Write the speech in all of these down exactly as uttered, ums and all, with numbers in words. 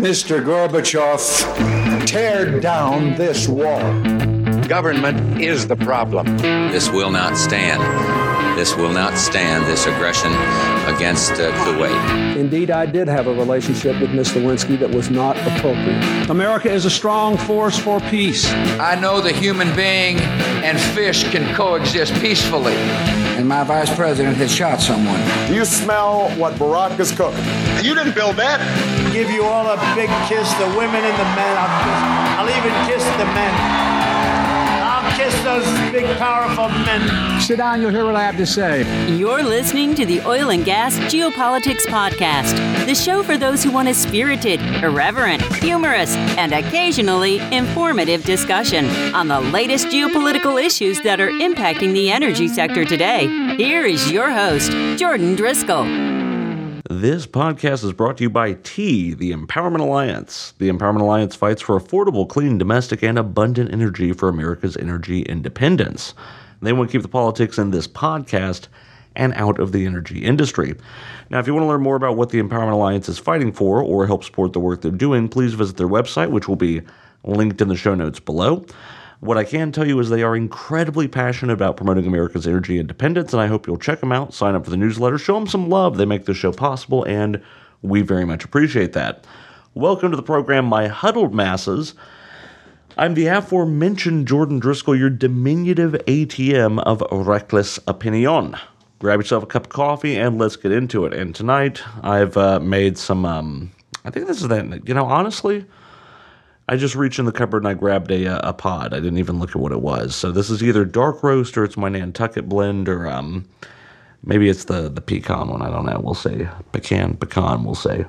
Mister Gorbachev, tear down this wall. Government is the problem. This will not stand. This will not stand, this aggression against uh, Kuwait. Indeed, I did have a relationship with Miz Lewinsky that was not appropriate. America is a strong force for peace. I know the human being and fish can coexist peacefully. And my vice president had shot someone. You smell what Barack is cooking. You didn't build that. Give you all a big kiss, the women and the men. I'll, I'll even kiss the men. Kiss those big, powerful men. Sit down, you'll hear what I have to say. You're listening to the Oil and Gas Geopolitics Podcast, the show for those who want a spirited, irreverent, humorous, and occasionally informative discussion on the latest geopolitical issues that are impacting the energy sector today. Here is your host, Jordan Driskell. This podcast is brought to you by T, the Empowerment Alliance. The Empowerment Alliance fights for affordable, clean, domestic, and abundant energy for America's energy independence. They want to keep the politics in this podcast and out of the energy industry. Now, if you want to learn more about what the Empowerment Alliance is fighting for or help support the work they're doing, please visit their website, which will be linked in the show notes below. What I can tell you is they are incredibly passionate about promoting America's energy independence, and I hope you'll check them out, sign up for the newsletter, show them some love. They make this show possible, and we very much appreciate that. Welcome to the program, my huddled masses. I'm the aforementioned Jordan Driskell, your diminutive A T M of reckless opinion. Grab yourself a cup of coffee, and let's get into it. And tonight, I've uh, made some, um, I think this is that, you know, honestly, I just reached in the cupboard and I grabbed a a pod. I didn't even look at what it was. So this is either dark roast or it's my Nantucket blend or um, maybe it's the, the pecan one. I don't know. We'll see. Pecan, pecan, we'll see.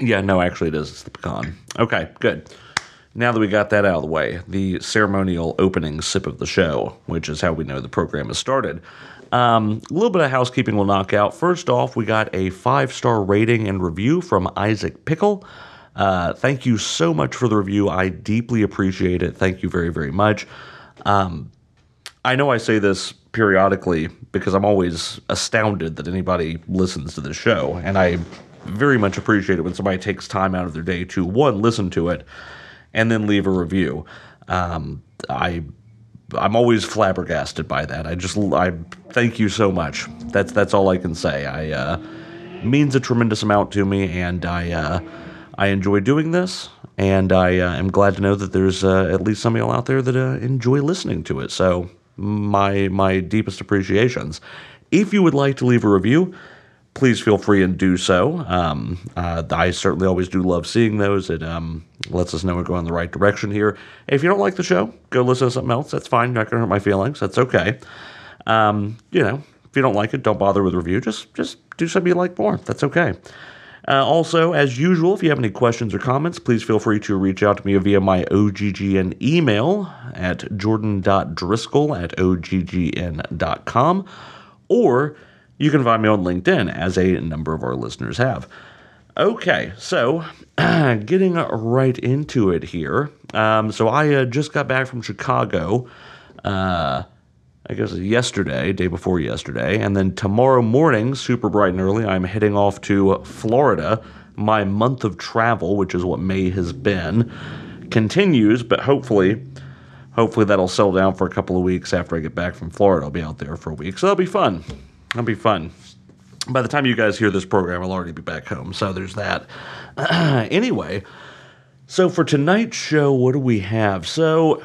Yeah, no, actually it is. It's the pecan. Okay, good. Now that we got that out of the way, the ceremonial opening sip of the show, which is how we know the program has started. Um, a little bit of housekeeping we'll knock out. First off, we got a five-star rating and review from Isaac Pickle. Uh, thank you so much for the review. I deeply appreciate it. Thank you very, very much. Um, I know I say this periodically because I'm always astounded that anybody listens to this show, and I very much appreciate it when somebody takes time out of their day to, one, listen to it, and then leave a review. Um, I... I'm always flabbergasted by that. I just, I thank you so much. That's that's all I can say. I uh, means a tremendous amount to me, and I uh, I enjoy doing this, and I uh, am glad to know that there's uh, at least some of y'all out there that uh, enjoy listening to it. So my my deepest appreciations. If you would like to leave a review, please feel free and do so. Um, uh, I certainly always do love seeing those. It um, lets us know we're going in the right direction here. If you don't like the show, go listen to something else. That's fine. You're not going to hurt my feelings. That's okay. Um, you know, if you don't like it, don't bother with a review. Just, just do something you like more. That's okay. Uh, also, as usual, if you have any questions or comments, please feel free to reach out to me via my O G G N email at jordan dot driskell at o g g n dot com or you can find me on LinkedIn, as a number of our listeners have. Okay, so getting right into it here. Um, so I uh, just got back from Chicago, uh, I guess yesterday, day before yesterday. And then tomorrow morning, super bright and early, I'm heading off to Florida. My month of travel, which is what May has been, continues, but hopefully... hopefully that'll settle down for a couple of weeks after I get back from Florida. I'll be out there for a week, so that'll be fun. That'll be fun. By the time you guys hear this program, I'll already be back home, so there's that. Anyway, so for tonight's show, what do we have? So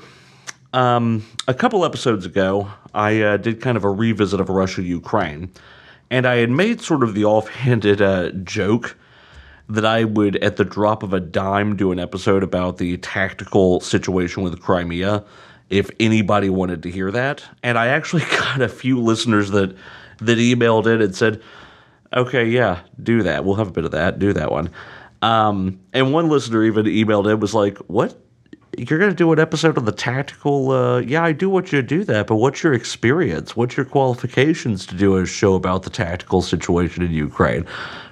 um, a couple episodes ago, I uh, did kind of a revisit of Russia-Ukraine, and I had made sort of the offhanded uh, joke that I would, at the drop of a dime, do an episode about the tactical situation with Crimea, if anybody wanted to hear that. And I actually got a few listeners that that emailed in and said, okay, yeah, do that. We'll have a bit of that. Do that one. Um, and one listener even emailed in, was like, what? You're going to do an episode on the tactical? Uh, yeah, I do want you to do that, but what's your experience? What's your qualifications to do a show about the tactical situation in Ukraine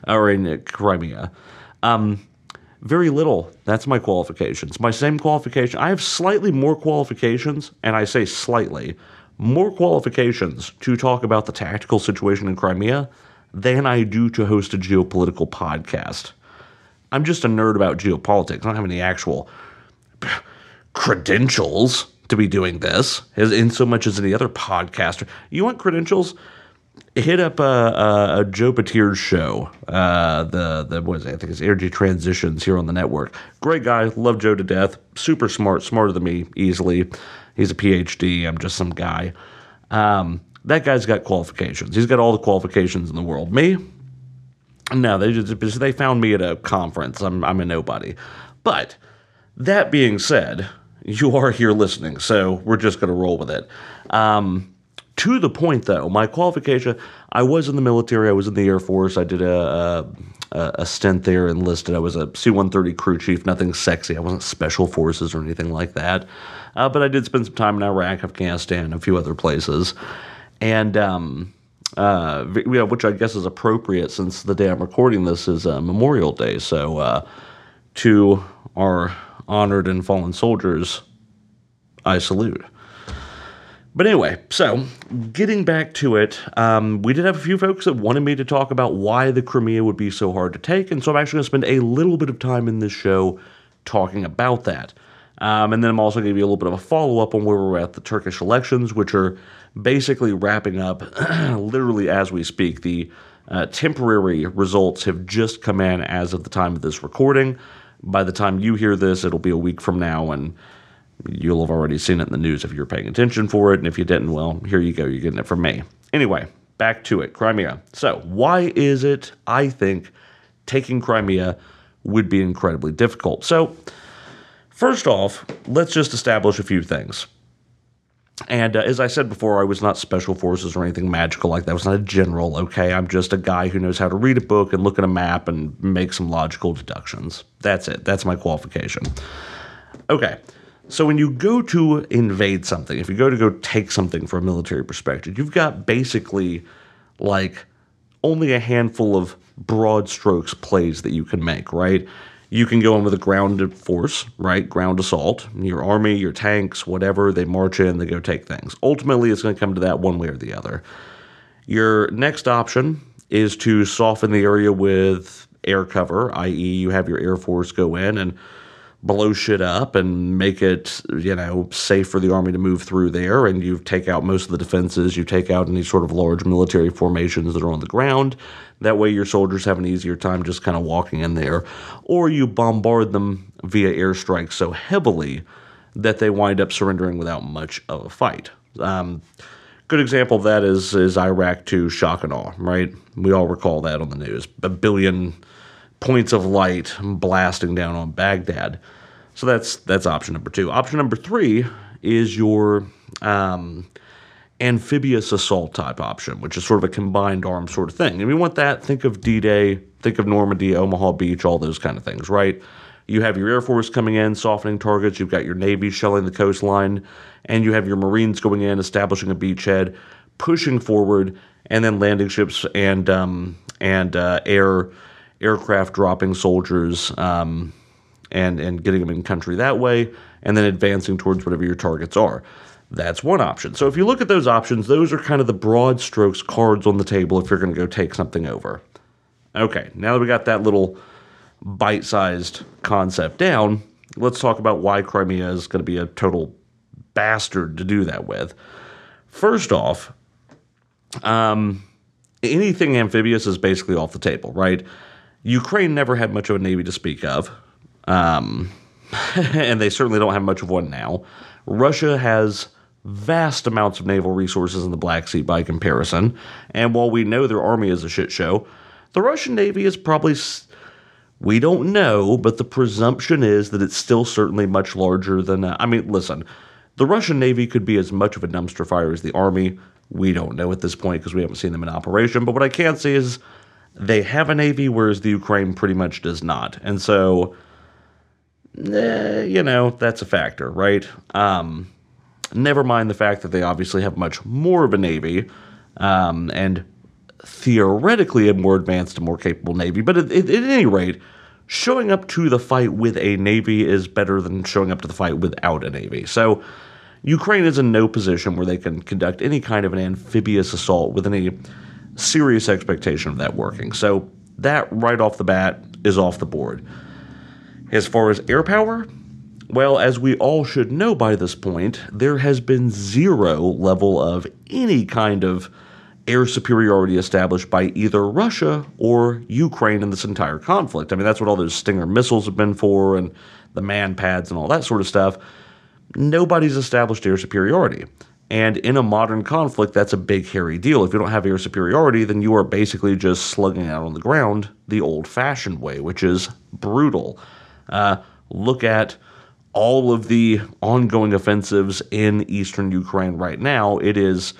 or in Crimea? Um, very little. That's my qualifications. My same qualification. I have slightly more qualifications, and I say slightly more qualifications to talk about the tactical situation in Crimea than I do to host a geopolitical podcast. I'm just a nerd about geopolitics. I don't have any actual credentials to be doing this, as in so much as any other podcaster. You want credentials? Hit up a, a, a Joe Petier's show. Uh, the the what is it? I think it's Energy Transitions here on the network. Great guy, love Joe to death. Super smart, smarter than me easily. He's a P H D. I'm just some guy. Um, that guy's got qualifications. He's got all the qualifications in the world. Me? No, they just they found me at a conference. I'm I'm a nobody. But that being said, you are here listening, so we're just going to roll with it. Um, to the point, though, my qualification, I was in the military. I was in the Air Force. I did a a, a stint there, enlisted. I was a C one thirty crew chief, nothing sexy. I wasn't special forces or anything like that. Uh, but I did spend some time in Iraq, Afghanistan, a few other places. And um, uh, yeah, which I guess is appropriate since the day I'm recording this is uh, Memorial Day. So uh, to our honored and fallen soldiers, I salute. But anyway, so getting back to it, um, we did have a few folks that wanted me to talk about why the Crimea would be so hard to take, and so I'm actually going to spend a little bit of time in this show talking about that. Um, and then I'm also going to give you a little bit of a follow-up on where we're at the Turkish elections, which are basically wrapping up literally as we speak. The uh, temporary results have just come in as of the time of this recording. By the time you hear this, it'll be a week from now, and you'll have already seen it in the news if you're paying attention for it. And if you didn't, well, here you go. You're getting it from me. Anyway, back to it. Crimea. So why is it, I think, taking Crimea would be incredibly difficult? So first off, let's just establish a few things. And uh, as I said before, I was not special forces or anything magical like that. I was not a general, okay? I'm just a guy who knows how to read a book and look at a map and make some logical deductions. That's it. That's my qualification. Okay, so when you go to invade something, if you go to go take something from a military perspective, you've got basically like only a handful of broad strokes plays that you can make, right? You can go in with a grounded force, right? Ground assault. Your army, your tanks, whatever, they march in, they go take things. Ultimately, it's going to come to that one way or the other. Your next option is to soften the area with air cover, that is you have your Air Force go in and blow shit up and make it, you know, safe for the army to move through there, and you take out most of the defenses, you take out any sort of large military formations that are on the ground. That way your soldiers have an easier time just kind of walking in there. Or you bombard them via airstrikes so heavily that they wind up surrendering without much of a fight. Um, good example of that is, is Iraq to shock and awe, right? We all recall that on the news. A billion points of light blasting down on Baghdad. So that's that's option number two. Option number three is your um, amphibious assault type option, which is sort of a combined arms sort of thing. If you want that, think of D-Day, think of Normandy, Omaha Beach, all those kind of things, right? You have your Air Force coming in, softening targets. You've got your Navy shelling the coastline, and you have your Marines going in, establishing a beachhead, pushing forward, and then landing ships and um, and uh, air aircraft dropping soldiers um, and, and getting them in country that way, and then advancing towards whatever your targets are. That's one option. So if you look at those options, those are kind of the broad strokes cards on the table if you're going to go take something over. Okay, now that we got that little bite-sized concept down, let's talk about why Crimea is going to be a total bastard to do that with. First off, um, anything amphibious is basically off the table, right? Ukraine never had much of a navy to speak of, um, and they certainly don't have much of one now. Russia has vast amounts of naval resources in the Black Sea by comparison, and while we know their army is a shit show, the Russian navy is probably, we don't know, but the presumption is that it's still certainly much larger than, uh, I mean, listen, the Russian navy could be as much of a dumpster fire as the army. We don't know at this point because we haven't seen them in operation, but what I can say is they have a navy, whereas the Ukraine pretty much does not. And so, eh, you know, that's a factor, right? Um, never mind the fact that they obviously have much more of a navy um, and theoretically a more advanced and more capable navy. But at, at, at any rate, showing up to the fight with a navy is better than showing up to the fight without a navy. So Ukraine is in no position where they can conduct any kind of an amphibious assault with any serious expectation of that working. So that right off the bat is off the board. As far as air power, well, as we all should know by this point, there has been zero level of any kind of air superiority established by either Russia or Ukraine in this entire conflict. I mean, that's what all those Stinger missiles have been for, and the man pads and all that sort of stuff. Nobody's established air superiority. And in a modern conflict, that's a big, hairy deal. If you don't have air superiority, then you are basically just slugging out on the ground the old-fashioned way, which is brutal. Uh, look at all of the ongoing offensives in eastern Ukraine right now. It is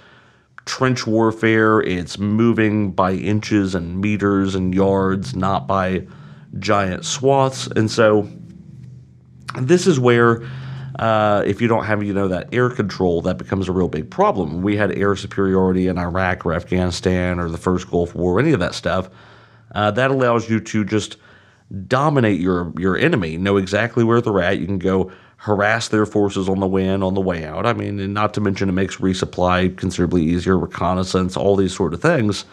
trench warfare. It's moving by inches and meters and yards, not by giant swaths. And so this is where Uh, if you don't have, you know, that air control, that becomes a real big problem. We had air superiority in Iraq or Afghanistan or the first Gulf War, any of that stuff. Uh, that allows you to just dominate your your enemy, know exactly where they're at. You can go harass their forces on the way in, on the way out. I mean, and not to mention it makes resupply considerably easier, reconnaissance, all these sort of things.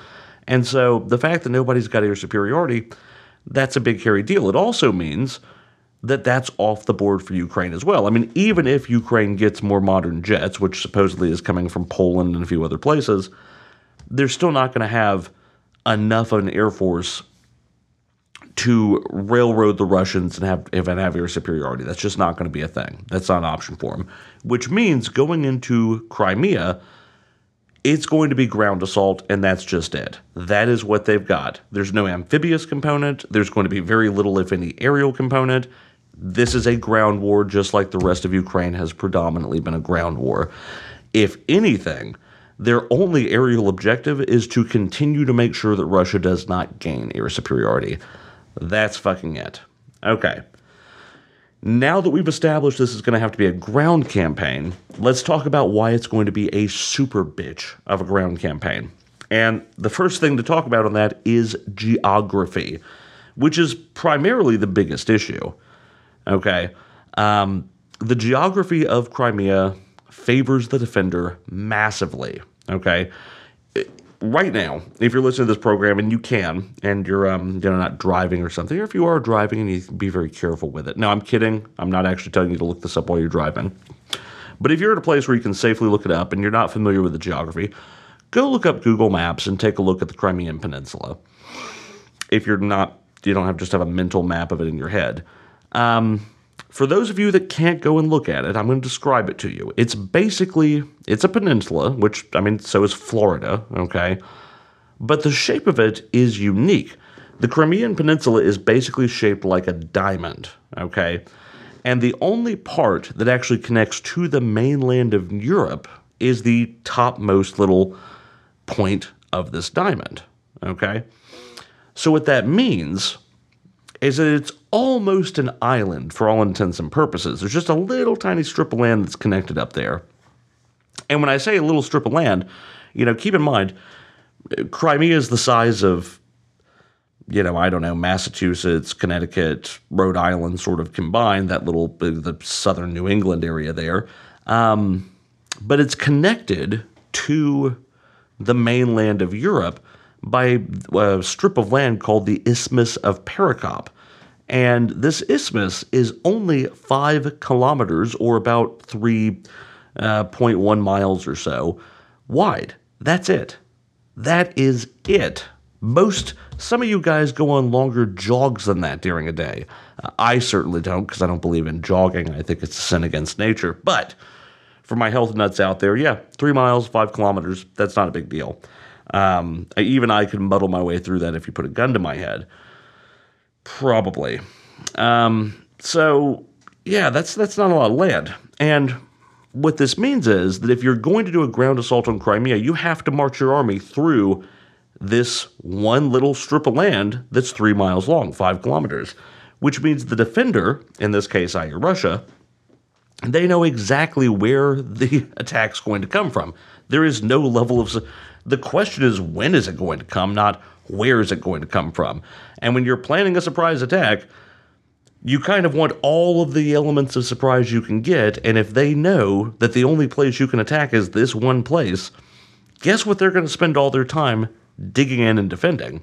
And so the fact that nobody's got air superiority, that's a big, hairy deal. It also means that that's off the board for Ukraine as well. I mean, even if Ukraine gets more modern jets, which supposedly is coming from Poland and a few other places, they're still not going to have enough of an air force to railroad the Russians and have, and have air superiority. That's just not going to be a thing. That's not an option for them, which means going into Crimea, it's going to be ground assault, and that's just it. That is what they've got. There's no amphibious component. There's going to be very little, if any, aerial component. This is a ground war, just like the rest of Ukraine has predominantly been a ground war. If anything, their only aerial objective is to continue to make sure that Russia does not gain air superiority. That's fucking it. Okay. Now that we've established this is going to have to be a ground campaign, let's talk about why it's going to be a super bitch of a ground campaign. And the first thing to talk about on that is geography, which is primarily the biggest issue. Okay, um, the geography of Crimea favors the defender massively. Okay, right now, if you're listening to this program, and you can, and you're um, you know, not driving or something, or if you are driving, and you be very careful with it. No, I'm kidding. I'm not actually telling you to look this up while you're driving. But if you're at a place where you can safely look it up and you're not familiar with the geography, go look up Google Maps and take a look at the Crimean Peninsula. If you're not, you don't have just have a mental map of it in your head. Um, for those of you that can't go and look at it, I'm going to describe it to you. It's basically, it's a peninsula, which, I mean, so is Florida, okay? But the shape of it is unique. The Crimean Peninsula is basically shaped like a diamond, okay? And the only part that actually connects to the mainland of Europe is the topmost little point of this diamond, okay? So what that means is that it's almost an island for all intents and purposes. There's just a little tiny strip of land that's connected up there. And when I say a little strip of land, you know, keep in mind, Crimea is the size of, you know, I don't know, Massachusetts, Connecticut, Rhode Island sort of combined, that little, the southern New England area there. Um, but it's connected to the mainland of Europe by a strip of land called the Isthmus of Perekop. And this isthmus is only five kilometers, or about three point one miles or so, wide. That's it. That is it. Most, some of you guys go on longer jogs than that during a day. Uh, I certainly don't, because I don't believe in jogging. I think it's a sin against nature. But for my health nuts out there, yeah, three miles, five kilometers, that's not a big deal. Um, even I could muddle my way through that if you put a gun to my head. Probably. Um, so, yeah, that's that's not a lot of land. And what this means is that if you're going to do a ground assault on Crimea, you have to march your army through this one little strip of land that's three miles long, five kilometers, which means the defender, in this case, that is, Russia, they know exactly where the attack's going to come from. There is no level of... The question is, when is it going to come, not where is it going to come from? And when you're planning a surprise attack, you kind of want all of the elements of surprise you can get, and if they know that the only place you can attack is this one place, guess what they're going to spend all their time digging in and defending.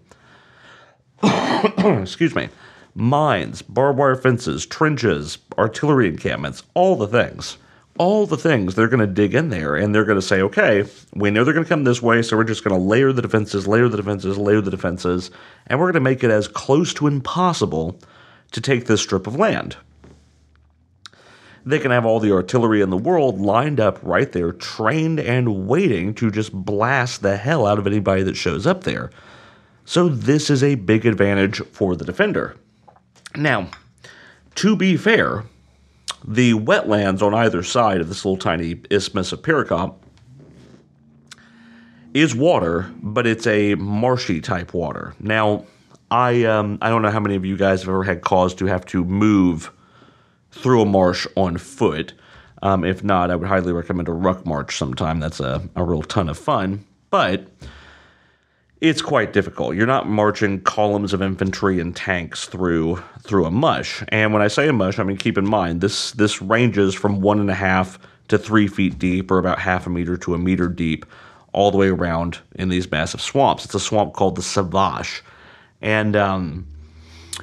Excuse me. Mines, barbed wire fences, trenches, artillery encampments, all the things. All the things they're going to dig in there, and they're going to say, okay, we know they're going to come this way, so we're just going to layer the defenses, layer the defenses, layer the defenses, and we're going to make it as close to impossible to take this strip of land. They can have all the artillery in the world lined up right there, trained and waiting to just blast the hell out of anybody that shows up there. So this is a big advantage for the defender. Now, to be fair, the wetlands on either side of this little tiny Isthmus of Perekop is water, but it's a marshy type water. Now, I um, I don't know how many of you guys have ever had cause to have to move through a marsh on foot. Um, if not, I would highly recommend a ruck march sometime. That's a, a real ton of fun, but it's quite difficult. You're not marching columns of infantry and tanks through through a mush. And when I say a mush, I mean, keep in mind, this this ranges from one and a half to three feet deep, or about half a meter to a meter deep, all the way around in these massive swamps. It's a swamp called the Sivash. And um,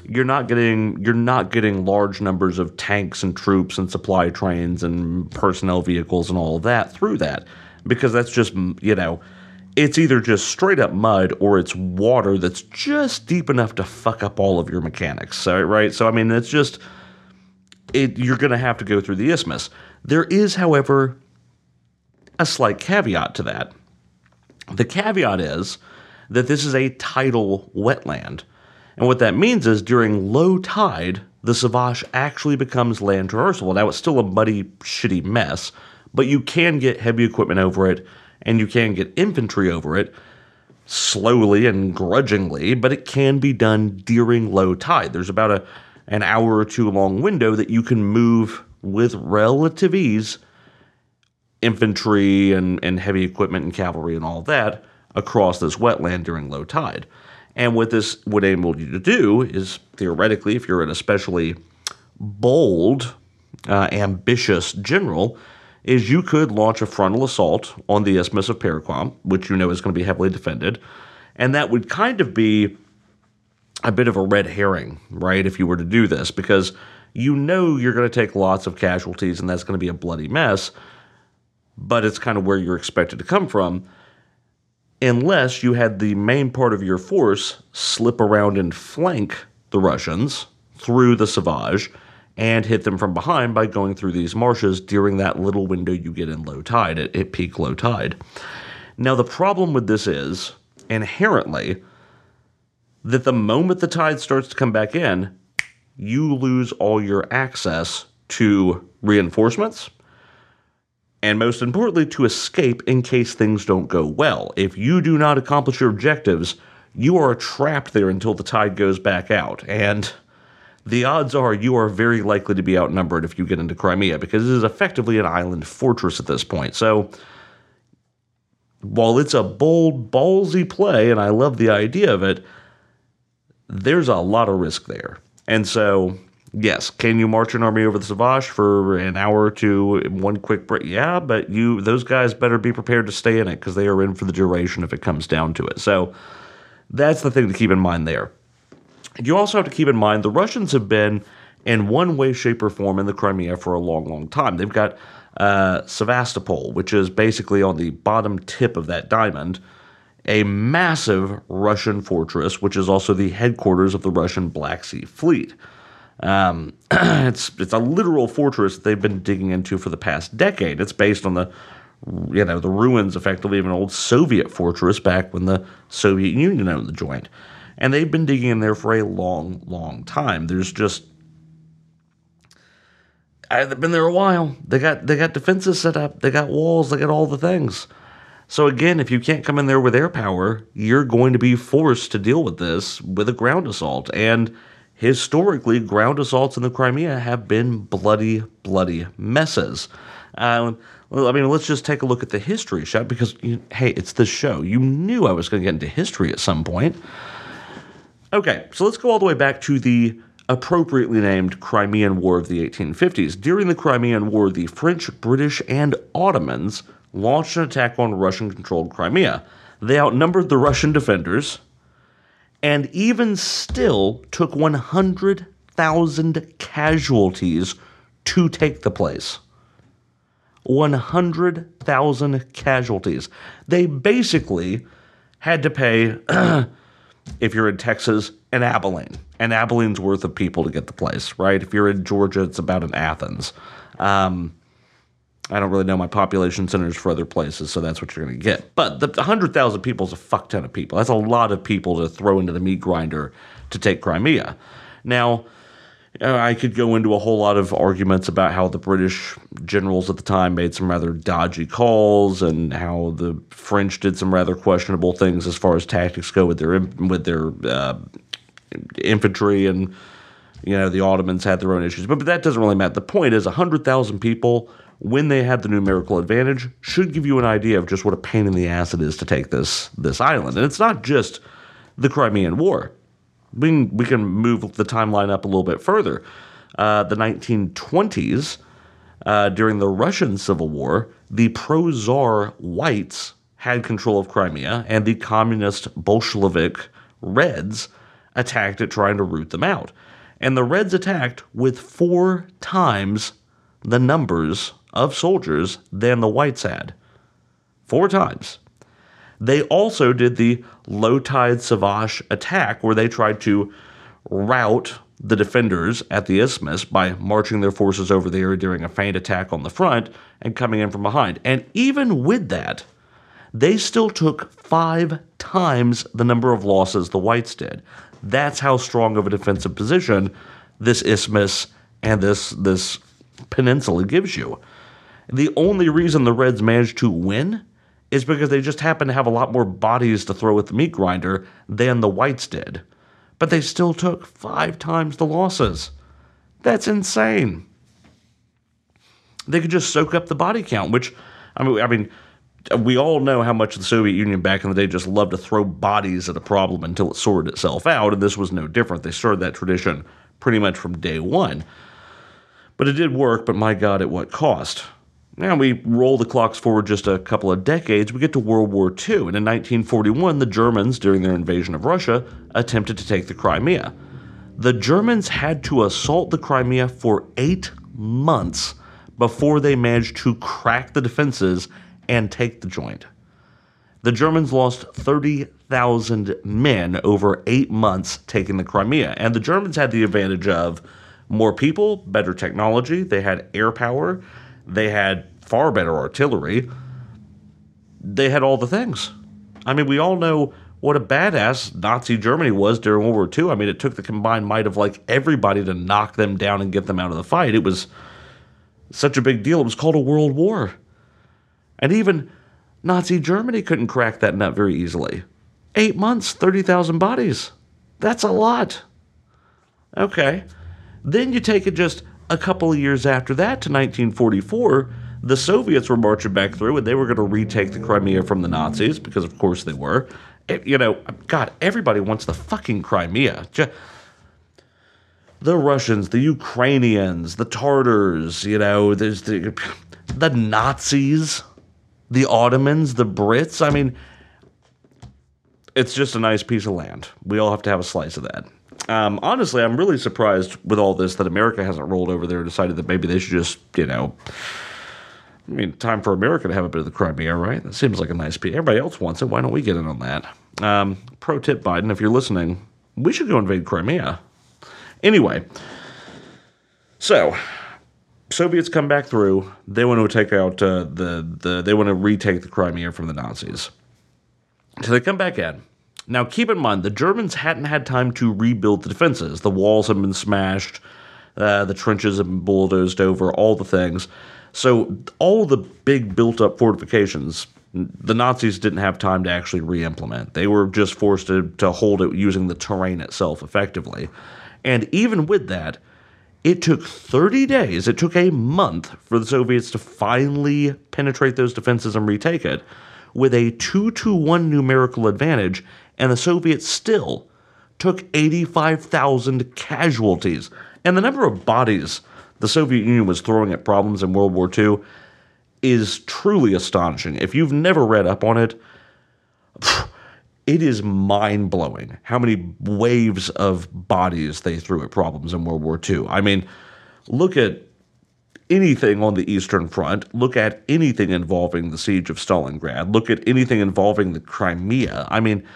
you're not getting you're not getting large numbers of tanks and troops and supply trains and personnel vehicles and all of that through that, because that's just, you know, it's either just straight up mud or it's water that's just deep enough to fuck up all of your mechanics, right? So I mean, it's just it. You're going to have to go through the isthmus. There is, however, a slight caveat to that. The caveat is that this is a tidal wetland. And what that means is during low tide, the Sivash actually becomes land traversable. Now, it's still a muddy, shitty mess, but you can get heavy equipment over it, and you can get infantry over it slowly and grudgingly, but it can be done during low tide. There's about a, an hour or two long window that you can move with relative ease infantry and, and heavy equipment and cavalry and all that across this wetland during low tide. And what this would enable you to do is, theoretically, if you're an especially bold, uh, ambitious general, is you could launch a frontal assault on the Isthmus of Perekop, which you know is going to be heavily defended. And that would kind of be a bit of a red herring, right, if you were to do this, because you know you're going to take lots of casualties and that's going to be a bloody mess, but it's kind of where you're expected to come from, unless you had the main part of your force slip around and flank the Russians through the Sivash and hit them from behind by going through these marshes during that little window you get in low tide, at, at peak low tide. Now, the problem with this is, inherently, that the moment the tide starts to come back in, you lose all your access to reinforcements, and most importantly, to escape in case things don't go well. If you do not accomplish your objectives, you are trapped there until the tide goes back out. And the odds are you are very likely to be outnumbered if you get into Crimea, because it is effectively an island fortress at this point. So while it's a bold, ballsy play, and I love the idea of it, there's a lot of risk there. And so, yes, can you march an army over the Sivash for an hour or two in one quick break? Yeah, but you those guys better be prepared to stay in it, because they are in for the duration if it comes down to it. So that's the thing to keep in mind there. You also have to keep in mind the Russians have been in one way, shape, or form in the Crimea for a long, long time. They've got uh, Sevastopol, which is basically on the bottom tip of that diamond, a massive Russian fortress, which is also the headquarters of the Russian Black Sea Fleet. Um, it's it's a literal fortress that they've been digging into for the past decade. It's based on the, you know, the ruins, effectively, of an old Soviet fortress back when the Soviet Union owned the joint. And they've been digging in there for a long, long time. There's just – I've been there a while. They got they got defenses set up. They got walls. They got all the things. So, again, if you can't come in there with air power, you're going to be forced to deal with this with a ground assault. And – historically, ground assaults in the Crimea have been bloody, bloody messes. Um, well, I mean, let's just take a look at the history, shot, because, you, hey, it's this show. You knew I was going to get into history at some point. Okay, so let's go all the way back to the appropriately named Crimean War of the eighteen fifties. During the Crimean War, the French, British, and Ottomans launched an attack on Russian-controlled Crimea. They outnumbered the Russian defenders and even still took one hundred thousand casualties to take the place. one hundred thousand casualties. They basically had to pay, if you're in Texas, an Abilene. An Abilene's worth of people to get the place, right? If you're in Georgia, it's about an Athens. Um, I don't really know my population centers for other places, so that's what you're going to get. But the one hundred thousand people is a fuck ton of people. That's a lot of people to throw into the meat grinder to take Crimea. Now, I could go into a whole lot of arguments about how the British generals at the time made some rather dodgy calls and how the French did some rather questionable things as far as tactics go with their with their uh, infantry, and you know the Ottomans had their own issues. But, but that doesn't really matter. The point is one hundred thousand people, when they had the numerical advantage, should give you an idea of just what a pain in the ass it is to take this, this island. And it's not just the Crimean War. We can, we can move the timeline up a little bit further. Uh, the nineteen twenties, uh, during the Russian Civil War, the pro-Tsar whites had control of Crimea, and the communist Bolshevik Reds attacked it, trying to root them out. And the Reds attacked with four times the numbers of soldiers than the whites had. Four times. They also did the low-tide Sivash attack, where they tried to rout the defenders at the isthmus by marching their forces over the area during a feint attack on the front and coming in from behind. And even with that, they still took five times the number of losses the whites did. That's how strong of a defensive position this isthmus and this, this peninsula gives you. The only reason the Reds managed to win is because they just happened to have a lot more bodies to throw at the meat grinder than the whites did. But they still took five times the losses. That's insane. They could just soak up the body count, which, I mean, I mean, we all know how much the Soviet Union back in the day just loved to throw bodies at a problem until it sorted itself out, and this was no different. They started that tradition pretty much from day one. But it did work, but my God, at what cost? Now we roll the clocks forward just a couple of decades, we get to World War Two, and in nineteen forty-one, the Germans, during their invasion of Russia, attempted to take the Crimea. The Germans had to assault the Crimea for eight months before they managed to crack the defenses and take the joint. The Germans lost thirty thousand men over eight months taking the Crimea, and the Germans had the advantage of more people, better technology, they had air power, they had far better artillery. They had all the things. I mean, we all know what a badass Nazi Germany was during World War Two. I mean, it took the combined might of, like, everybody to knock them down and get them out of the fight. It was such a big deal. It was called a world war. And even Nazi Germany couldn't crack that nut very easily. Eight months, thirty thousand bodies. That's a lot. Okay. Then you take it just a couple of years after that to nineteen forty-four, the Soviets were marching back through and they were going to retake the Crimea from the Nazis because, of course, they were. It, you know, God, everybody wants the fucking Crimea. Just, the Russians, the Ukrainians, the Tartars, you know, there's the, the Nazis, the Ottomans, the Brits. I mean, it's just a nice piece of land. We all have to have a slice of that. Um, honestly, I'm really surprised with all this that America hasn't rolled over there and decided that maybe they should just, you know, I mean, time for America to have a bit of the Crimea, right? That seems like a nice piece. Everybody else wants it. Why don't we get in on that? Um, pro tip, Biden, if you're listening, we should go invade Crimea. Anyway, so Soviets come back through. They want to take out uh, the, the, they want to retake the Crimea from the Nazis. So they come back in. Now, keep in mind, the Germans hadn't had time to rebuild the defenses. The walls had been smashed, uh, the trenches had been bulldozed over, all the things. So all the big built-up fortifications, the Nazis didn't have time to actually re-implement. They were just forced to, to hold it using the terrain itself effectively. And even with that, it took thirty days, it took a month for the Soviets to finally penetrate those defenses and retake it, with a two to one numerical advantage. And the Soviets still took eighty-five thousand casualties. And the number of bodies the Soviet Union was throwing at problems in World War Two is truly astonishing. If you've never read up on it, it is mind-blowing how many waves of bodies they threw at problems in World War Two. I mean, look at anything on the Eastern Front, look at anything involving the siege of Stalingrad, look at anything involving the Crimea. I mean,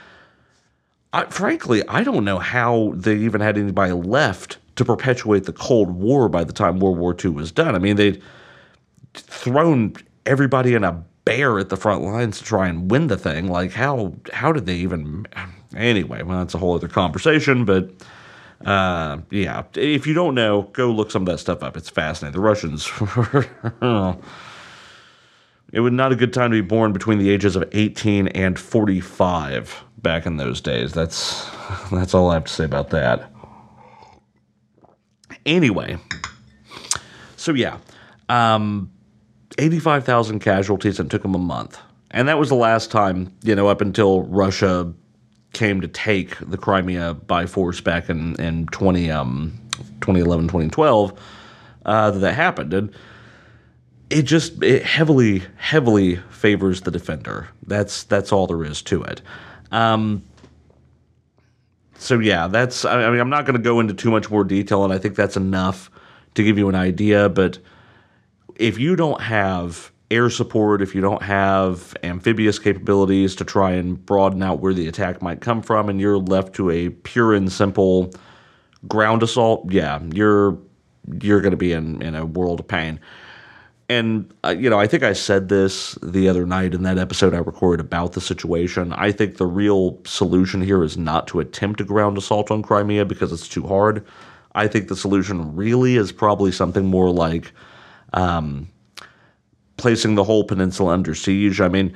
I, frankly, I don't know how they even had anybody left to perpetuate the Cold War by the time World War Two was done. I mean, they'd thrown everybody in a bear at the front lines to try and win the thing. Like, how how did they even... Anyway, well, that's a whole other conversation, but... Uh, yeah, if you don't know, go look some of that stuff up. It's fascinating. The Russians were... It was not a good time to be born between the ages of eighteen and forty-five back in those days. That's that's all I have to say about that. Anyway, so yeah, um, eighty-five thousand casualties, and took them a month. And that was the last time, you know, up until Russia came to take the Crimea by force back in, in twenty, um, twenty eleven, twenty twelve, uh, that that happened. And it just it heavily, heavily favors the defender. That's that's all there is to it. Um, so, yeah, that's – I mean, I'm not going to go into too much more detail, and I think that's enough to give you an idea. But if you don't have air support, if you don't have amphibious capabilities to try and broaden out where the attack might come from, and you're left to a pure and simple ground assault, yeah, you're you're going to be in, in a world of pain. And, uh, you know, I think I said this the other night in that episode I recorded about the situation. I think the real solution here is not to attempt a ground assault on Crimea because it's too hard. I think the solution really is probably something more like um, placing the whole peninsula under siege. I mean,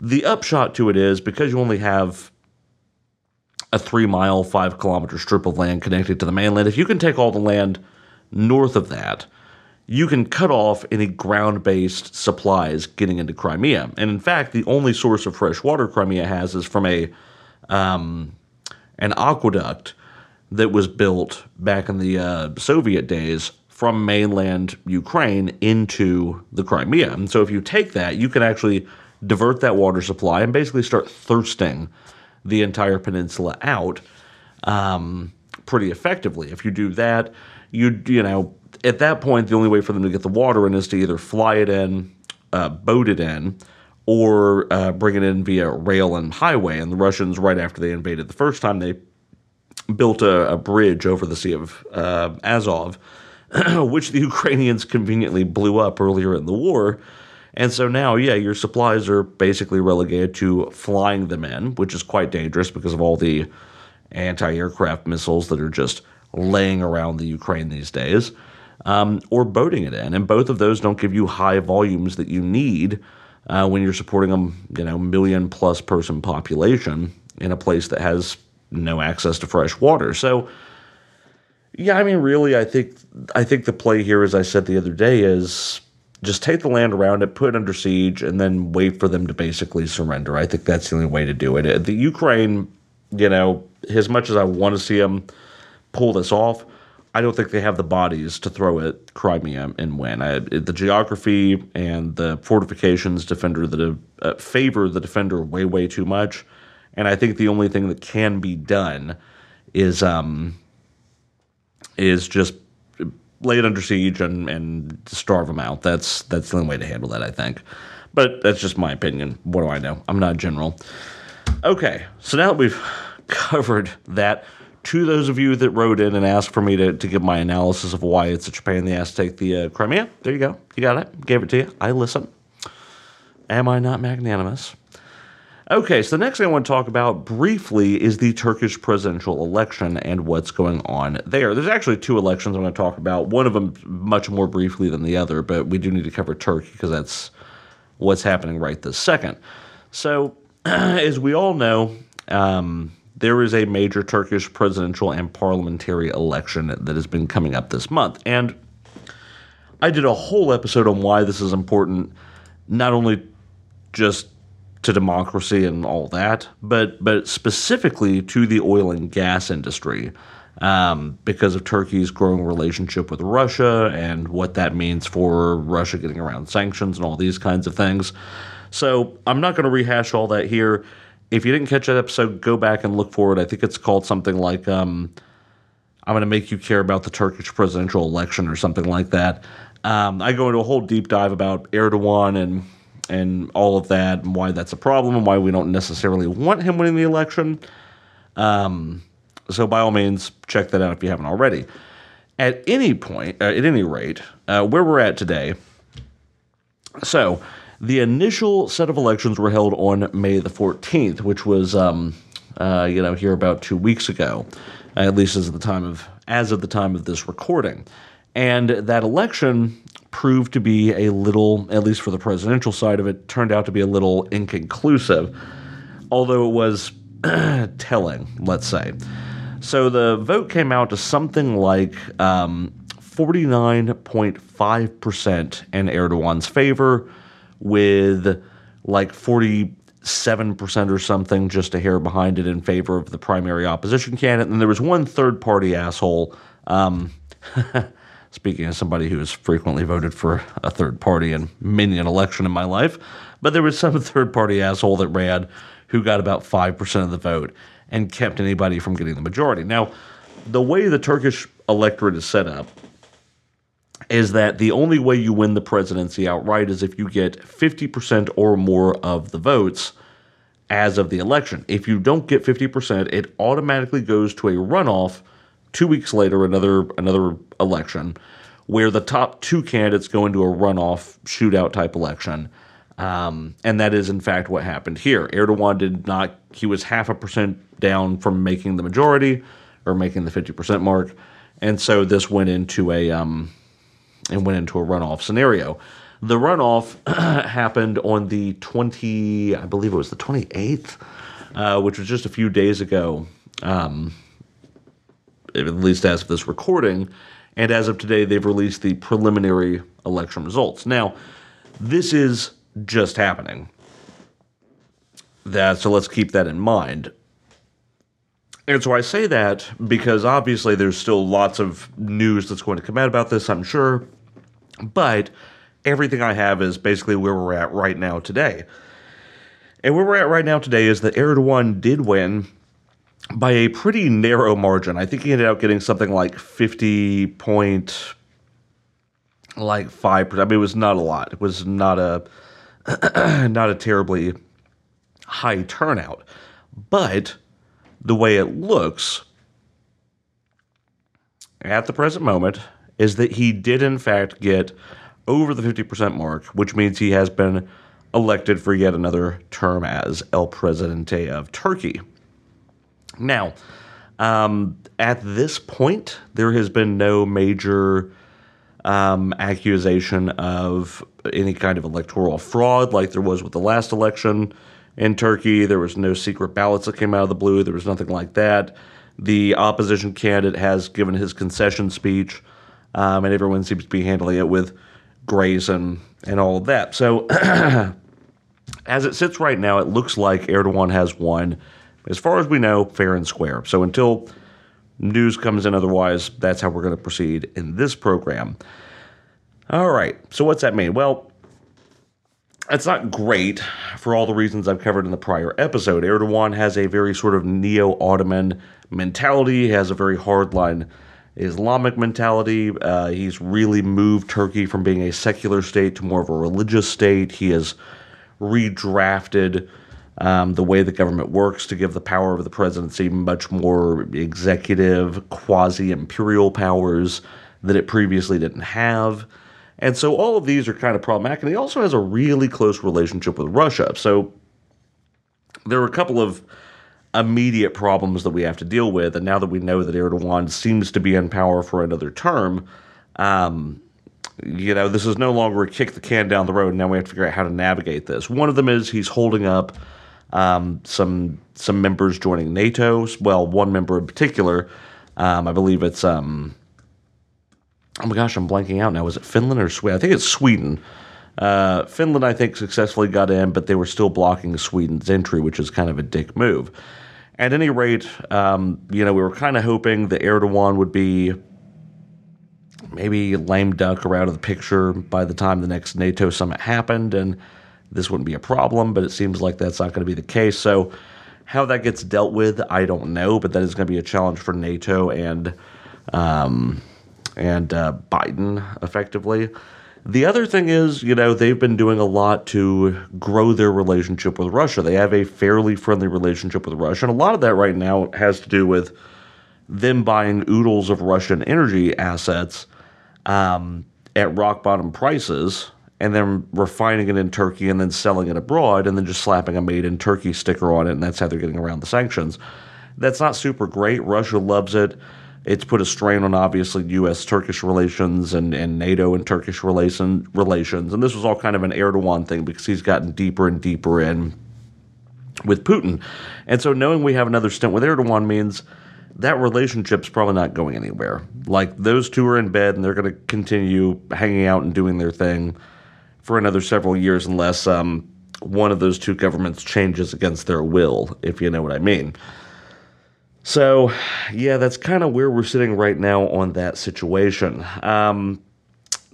the upshot to it is, because you only have a three-mile, five-kilometer strip of land connected to the mainland, if you can take all the land north of that, you can cut off any ground-based supplies getting into Crimea. And in fact, the only source of fresh water Crimea has is from a um, an aqueduct that was built back in the uh, Soviet days from mainland Ukraine into the Crimea. And so if you take that, you can actually divert that water supply and basically start thirsting the entire peninsula out um, pretty effectively. If you do that, you you know... At that point, the only way for them to get the water in is to either fly it in, uh, boat it in, or uh, bring it in via rail and highway. And the Russians, right after they invaded the first time, they built a, a bridge over the Sea of uh, Azov, which the Ukrainians conveniently blew up earlier in the war. And so now, yeah, your supplies are basically relegated to flying them in, which is quite dangerous because of all the anti-aircraft missiles that are just laying around the Ukraine these days. Um, or boating it in, and both of those don't give you high volumes that you need uh, when you're supporting a you know million plus person population in a place that has no access to fresh water. So, yeah, I mean, really, I think I think the play here, as I said the other day, is just take the land around it, put it under siege, and then wait for them to basically surrender. I think that's the only way to do it. The Ukraine, you know, as much as I want to see them pull this off, I don't think they have the bodies to throw at Crimea and win. I, the geography and the fortifications defender that uh, favor the defender way, way too much. And I think the only thing that can be done is um, is just lay it under siege and, and starve them out. That's that's the only way to handle that, I think. But that's just my opinion. What do I know? I'm not general. Okay, so now that we've covered that, to those of you that wrote in and asked for me to, to give my analysis of why it's such a pain in the ass to take the uh, Crimea, there you go. You got it. Gave it to you. I listen. Am I not magnanimous? Okay, so the next thing I want to talk about briefly is the Turkish presidential election and what's going on there. There's actually two elections I'm going to talk about, one of them much more briefly than the other, but we do need to cover Turkey because that's what's happening right this second. So, as we all know... Um, There is a major Turkish presidential and parliamentary election that has been coming up this month. And I did a whole episode on why this is important, not only just to democracy and all that, but but specifically to the oil and gas industry um, because of Turkey's growing relationship with Russia and what that means for Russia getting around sanctions and all these kinds of things. So I'm not going to rehash all that here. If you didn't catch that episode, go back and look for it. I think it's called something like um, I'm going to make you care about the Turkish presidential election or something like that. Um, I go into a whole deep dive about Erdogan and and all of that and why that's a problem and why we don't necessarily want him winning the election. Um, so by all means, check that out if you haven't already. At any point, uh, at any rate, uh, where we're at today, so the initial set of elections were held on May the fourteenth, which was, um, uh, you know, here about two weeks ago, at least as of the time of as of the time of this recording. And that election proved to be a little, at least for the presidential side of it, turned out to be a little inconclusive, although it was telling, let's say. So the vote came out to something like um, forty-nine point five percent in Erdogan's favor, with like forty-seven percent or something, just a hair behind it, in favor of the primary opposition candidate. And there was one third-party asshole. Um, Speaking as somebody who has frequently voted for a third-party and minion election in my life, but there was some third-party asshole that ran who got about five percent of the vote and kept anybody from getting the majority. Now, the way the Turkish electorate is set up is that the only way you win the presidency outright is if you get fifty percent or more of the votes as of the election. If you don't get fifty percent, it automatically goes to a runoff. Two weeks later, another another election where the top two candidates go into a runoff shootout type election. Um, and that is, in fact, what happened here. Erdogan did not – he was half a percent down from making the majority or making the fifty percent mark. And so this went into a um, – it went into a runoff scenario. The runoff happened on the twenty – I believe it was the twenty-eighth, uh, which was just a few days ago. Um at least as of this recording, and as of today, they've released the preliminary election results. Now, this is just happening. That, so let's keep that in mind. And so I say that because obviously there's still lots of news that's going to come out about this, I'm sure, but everything I have is basically where we're at right now today. And where we're at right now today is that Erdogan did win by a pretty narrow margin. I think he ended up getting something like fifty point five percent. I mean, it was not a lot. It was not a not a terribly high turnout. But the way it looks at the present moment is that he did, in fact, get over the fifty percent mark, which means he has been elected for yet another term as El Presidente of Turkey. Now, um, at this point, there has been no major um, accusation of any kind of electoral fraud like there was with the last election in Turkey. There was no secret ballots that came out of the blue. There was nothing like that. The opposition candidate has given his concession speech, um, and everyone seems to be handling it with grace and, and all of that. So as it sits right now, it looks like Erdogan has won, as far as we know, fair and square. So until news comes in otherwise, that's how we're going to proceed in this program. All right, so what's that mean? Well, it's not great for all the reasons I've covered in the prior episode. Erdogan has a very sort of neo-Ottoman mentality. He has a very hardline Islamic mentality. Uh, he's really moved Turkey from being a secular state to more of a religious state. He has redrafted Um, the way the government works to give the power of the presidency much more executive, quasi-imperial powers that it previously didn't have. And so all of these are kind of problematic. And he also has a really close relationship with Russia. So there are a couple of immediate problems that we have to deal with. And now that we know that Erdogan seems to be in power for another term, um, you know, this is no longer a kick the can down the road. Now we have to figure out how to navigate this. One of them is he's holding up Um, some some members joining NATO. Well, one member in particular, um, I believe it's um, oh my gosh, I'm blanking out now. Was it Finland or Sweden? I think it's Sweden. Uh, Finland, I think, successfully got in, but they were still blocking Sweden's entry, which is kind of a dick move. At any rate, um, you know, we were kind of hoping that Erdogan would be maybe lame duck or out of the picture by the time the next NATO summit happened, and this wouldn't be a problem, but it seems like that's not going to be the case. So How that gets dealt with, I don't know, but that is going to be a challenge for NATO and um, and uh, Biden, effectively. The other thing is, you know, they've been doing a lot to grow their relationship with Russia. They have a fairly friendly relationship with Russia, and a lot of that right now has to do with them buying oodles of Russian energy assets um, at rock-bottom prices and then refining it in Turkey and then selling it abroad and then just slapping a made in Turkey sticker on it, and that's how they're getting around the sanctions. That's not super great. Russia loves it. It's put a strain on, obviously, U S-Turkish relations and, and NATO and Turkish relation, relations. And this was all kind of an Erdogan thing because he's gotten deeper and deeper in with Putin. And so knowing we have another stint with Erdogan means that relationship's probably not going anywhere. Like, those two are in bed and they're going to continue hanging out and doing their thing for another several years unless um, one of those two governments changes against their will, if you know what I mean. So, yeah, that's kind of where we're sitting right now on that situation. Um,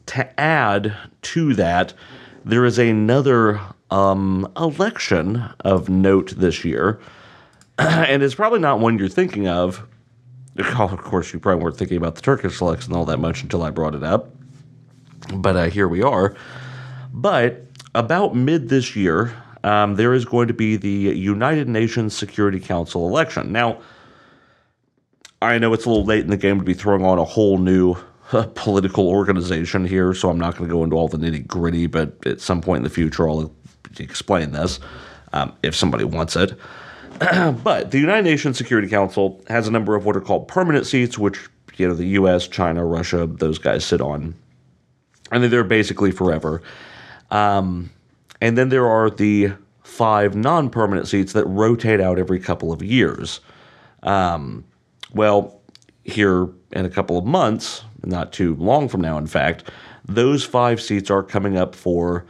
to add to that, there is another um, election of note this year, and it's probably not one you're thinking of. Oh, of course, you probably weren't thinking about the Turkish election all that much until I brought it up, but uh, here we are. But about mid this year, um, there is going to be the United Nations Security Council election. Now, I know it's a little late in the game to be throwing on a whole new uh, political organization here, so I'm not going to go into all the nitty-gritty, but at some point in the future I'll explain this um, if somebody wants it. But the United Nations Security Council has a number of what are called permanent seats, which, you know, the U S, China, Russia, those guys sit on, and they're there basically forever. Um, and then there are the five non-permanent seats that rotate out every couple of years. Um, well, here in a couple of months, not too long from now, in fact, those five seats are coming up for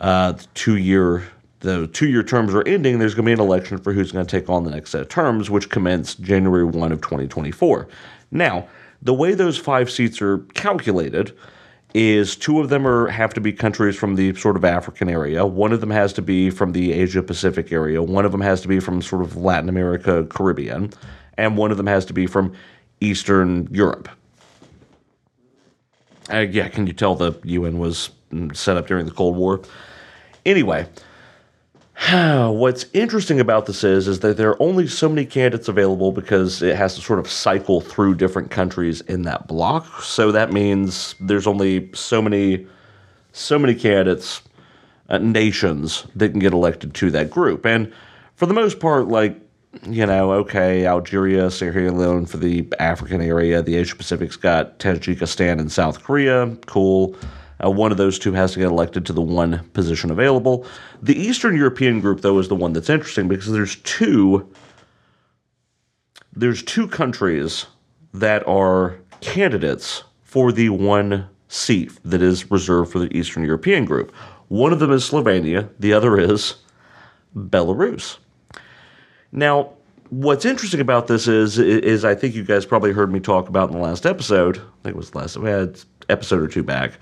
uh, two-year the two-year terms are ending. There's going to be an election for who's going to take on the next set of terms, which commence January first of twenty twenty-four. Now, the way those five seats are calculated is two of them are have to be countries from the sort of African area. One of them has to be from the Asia-Pacific area. One of them has to be from sort of Latin America, Caribbean. And one of them has to be from Eastern Europe. Uh, yeah, can you tell the U N was set up during the Cold War? Anyway, what's interesting about this is, is that there are only so many candidates available because it has to sort of cycle through different countries in that block. So that means there's only so many, so many candidates, uh, nations that can get elected to that group. And for the most part, like, you know, okay, Algeria, Sierra Leone for the African area, the Asia-Pacific's got Tajikistan and South Korea, cool. Uh, one of those two has to get elected to the one position available. The Eastern European group, though, is the one that's interesting because there's two there's two countries that are candidates for the one seat that is reserved for the Eastern European group. One of them is Slovenia. The other is Belarus. Now, what's interesting about this is, is I think you guys probably heard me talk about in the last episode. I think it was the last we had episode or two back.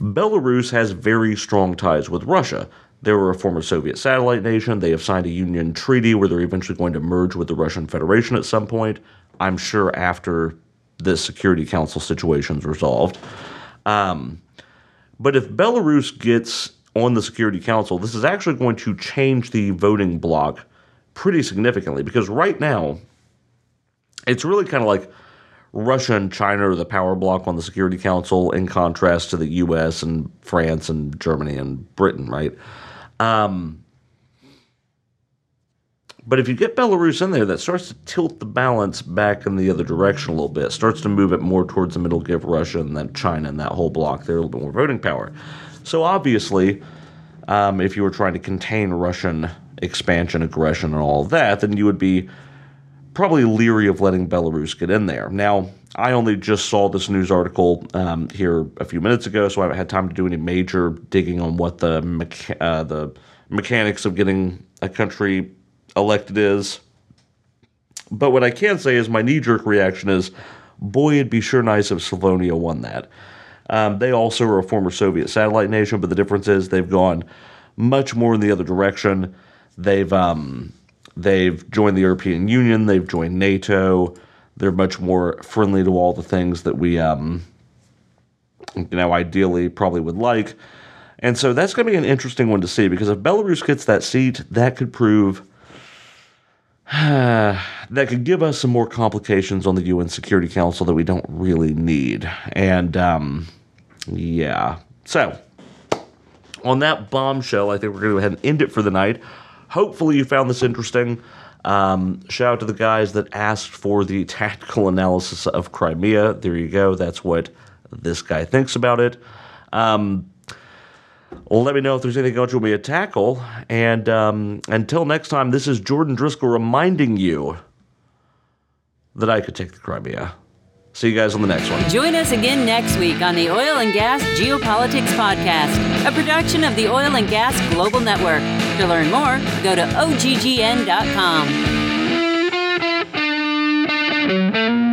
Belarus has very strong ties with Russia. They were a former Soviet satellite nation. They have signed a union treaty where they're eventually going to merge with the Russian Federation at some point, I'm sure after the Security Council situation is resolved. Um, but if Belarus gets on the Security Council, this is actually going to change the voting bloc pretty significantly because right now it's really kind of like Russia and China are the power block on the Security Council in contrast to the U S and France and Germany and Britain, right? Um, but if you get Belarus in there, that starts to tilt the balance back in the other direction a little bit. It starts to move it more towards the middle, give Russia and then China and that whole block there a little bit more voting power. So obviously, um, if you were trying to contain Russian expansion, aggression, and all that, then you would be probably leery of letting Belarus get in there. Now, I only just saw this news article um, here a few minutes ago, so I haven't had time to do any major digging on what the mecha- uh, the mechanics of getting a country elected is. But what I can say is my knee-jerk reaction is, boy, it'd be sure nice if Slovenia won that. Um, they also are a former Soviet satellite nation, but the difference is they've gone much more in the other direction. They've um, They've joined the European Union. They've joined NATO. They're much more friendly to all the things that we, um, you know, ideally probably would like. And so that's going to be an interesting one to see, because if Belarus gets that seat, that could prove – that could give us some more complications on the U N Security Council that we don't really need. And, um, yeah. So on that bombshell, I think we're going to go ahead and end it for the night. Hopefully you found this interesting. Um, shout out to the guys that asked for the tactical analysis of Crimea. There you go. That's what this guy thinks about it. Um, Well, let me know if there's anything else you want me to tackle. And um, until next time, this is Jordan Driskell reminding you that I could take the Crimea. See you guys on the next one. Join us again next week on the Oil and Gas Geopolitics Podcast, a production of the Oil and Gas Global Network. To learn more, go to O G G N dot com.